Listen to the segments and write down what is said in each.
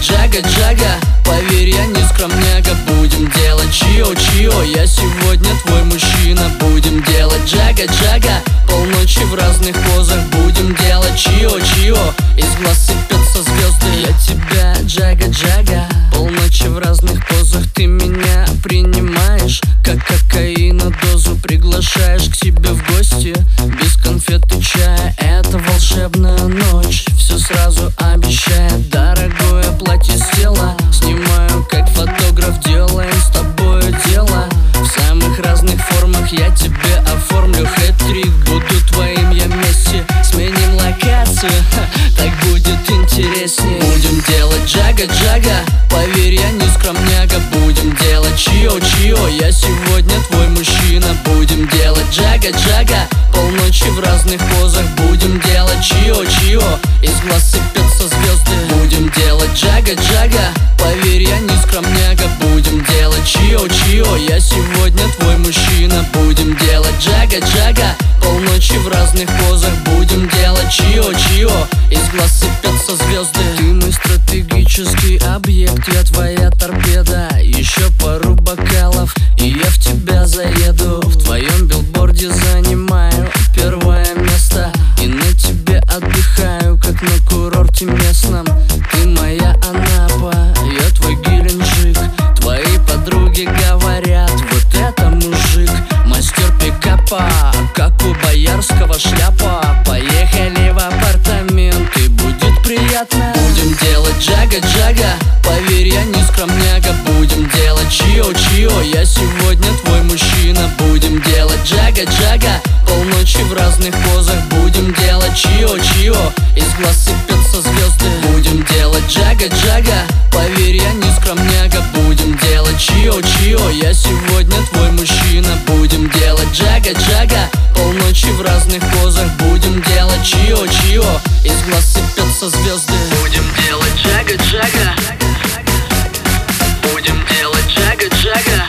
Джага, Джага, поверь, я не скромняга. Будем делать чио, чио, я сегодня твой мужчина. Будем делать Джага, Джага, полночи в разных позах. Будем делать чио, чио, из глаз сыпятся звезды. Я тебя, Джага, Джага, полночи в разных позах. Ты меня принимаешь, как кокаина дозу. Приглашаешь к себе в гости, без конфет и чая. Это волшебная ночь, все сразу обещает. Дорогое платье с тела, снимаю как фотограф. Делаем с тобой дело в самых разных формах. Я тебе оформлю хэт-трик, буду твоим я Месси. Сменим локацию, так будет интереснее. Будем делать Джага, Джага, поверь, я не скромняга. Будем делать чио, чио, я сегодня твой мужчина. Будем делать Джага, Джага, полночи в разных позах. Будем делать чио, чио, из глаз сыпятся звезды. Будем делать Джага, Джага, поверь, я не скромняга. Будем делать чио, чио, я сегодня твой мужчина. Будем делать Джага, Джага, полночи в разных позах. Будем делать чио, чио, из глаз сыпятся звезды. Ты мой стратегический объект, я твоя торпеда. Еще пару бокалов, и я в тебя заеду. В твоем билборде занимаю первое место и на тебе отдыхаю, как на курорте местном. Ты моя Анапа, я твой Геленджик. Твои подруги говорят, вот это мужик. Мастер пикапа, как у Боярского шляпа. Поехали в апартаменты, будет приятно. Будем делать Джага, Джага, поверь, я не скромняга. Будем делать чио, чио, я сегодня твой мужчина. Будем делать Джага, Джага, полночи в разных позах. Будем делать чио, чио, из глаз сыпятся звезды. Будем делать Джага, Джага, поверь, я не скромняга. Будем делать чио, чио, я сегодня твой мужчина. Будем делать Джага, Джага, полночи в разных позах. Будем делать чио, чио, из глаз сыпятся звезды. Будем делать Джага, Джага. Будем делать Джага, Джага.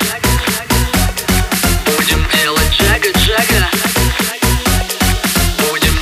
Будем делать Джага, Джага. Будем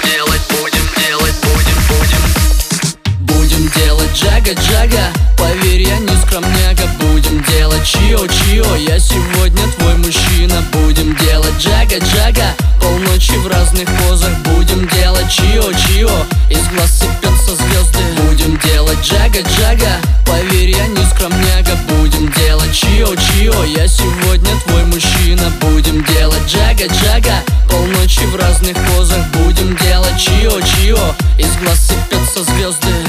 делать Джага, Джага, поверь, я не скромняга. Будем делать чио, чио, я сегодня твой мужчина. Будем делать Джага, Джага, полночи в разных позах. Будем делать чио, чио, из глаз сыпятся звезды. Будем делать Джага, Джага, поверь, я не скромняга. Будем делать чио, чио, я сегодня твой мужчина. Будем делать Джага, Джага, полночи в разных позах. Будем делать чио, чио, из глаз сыпятся звезды.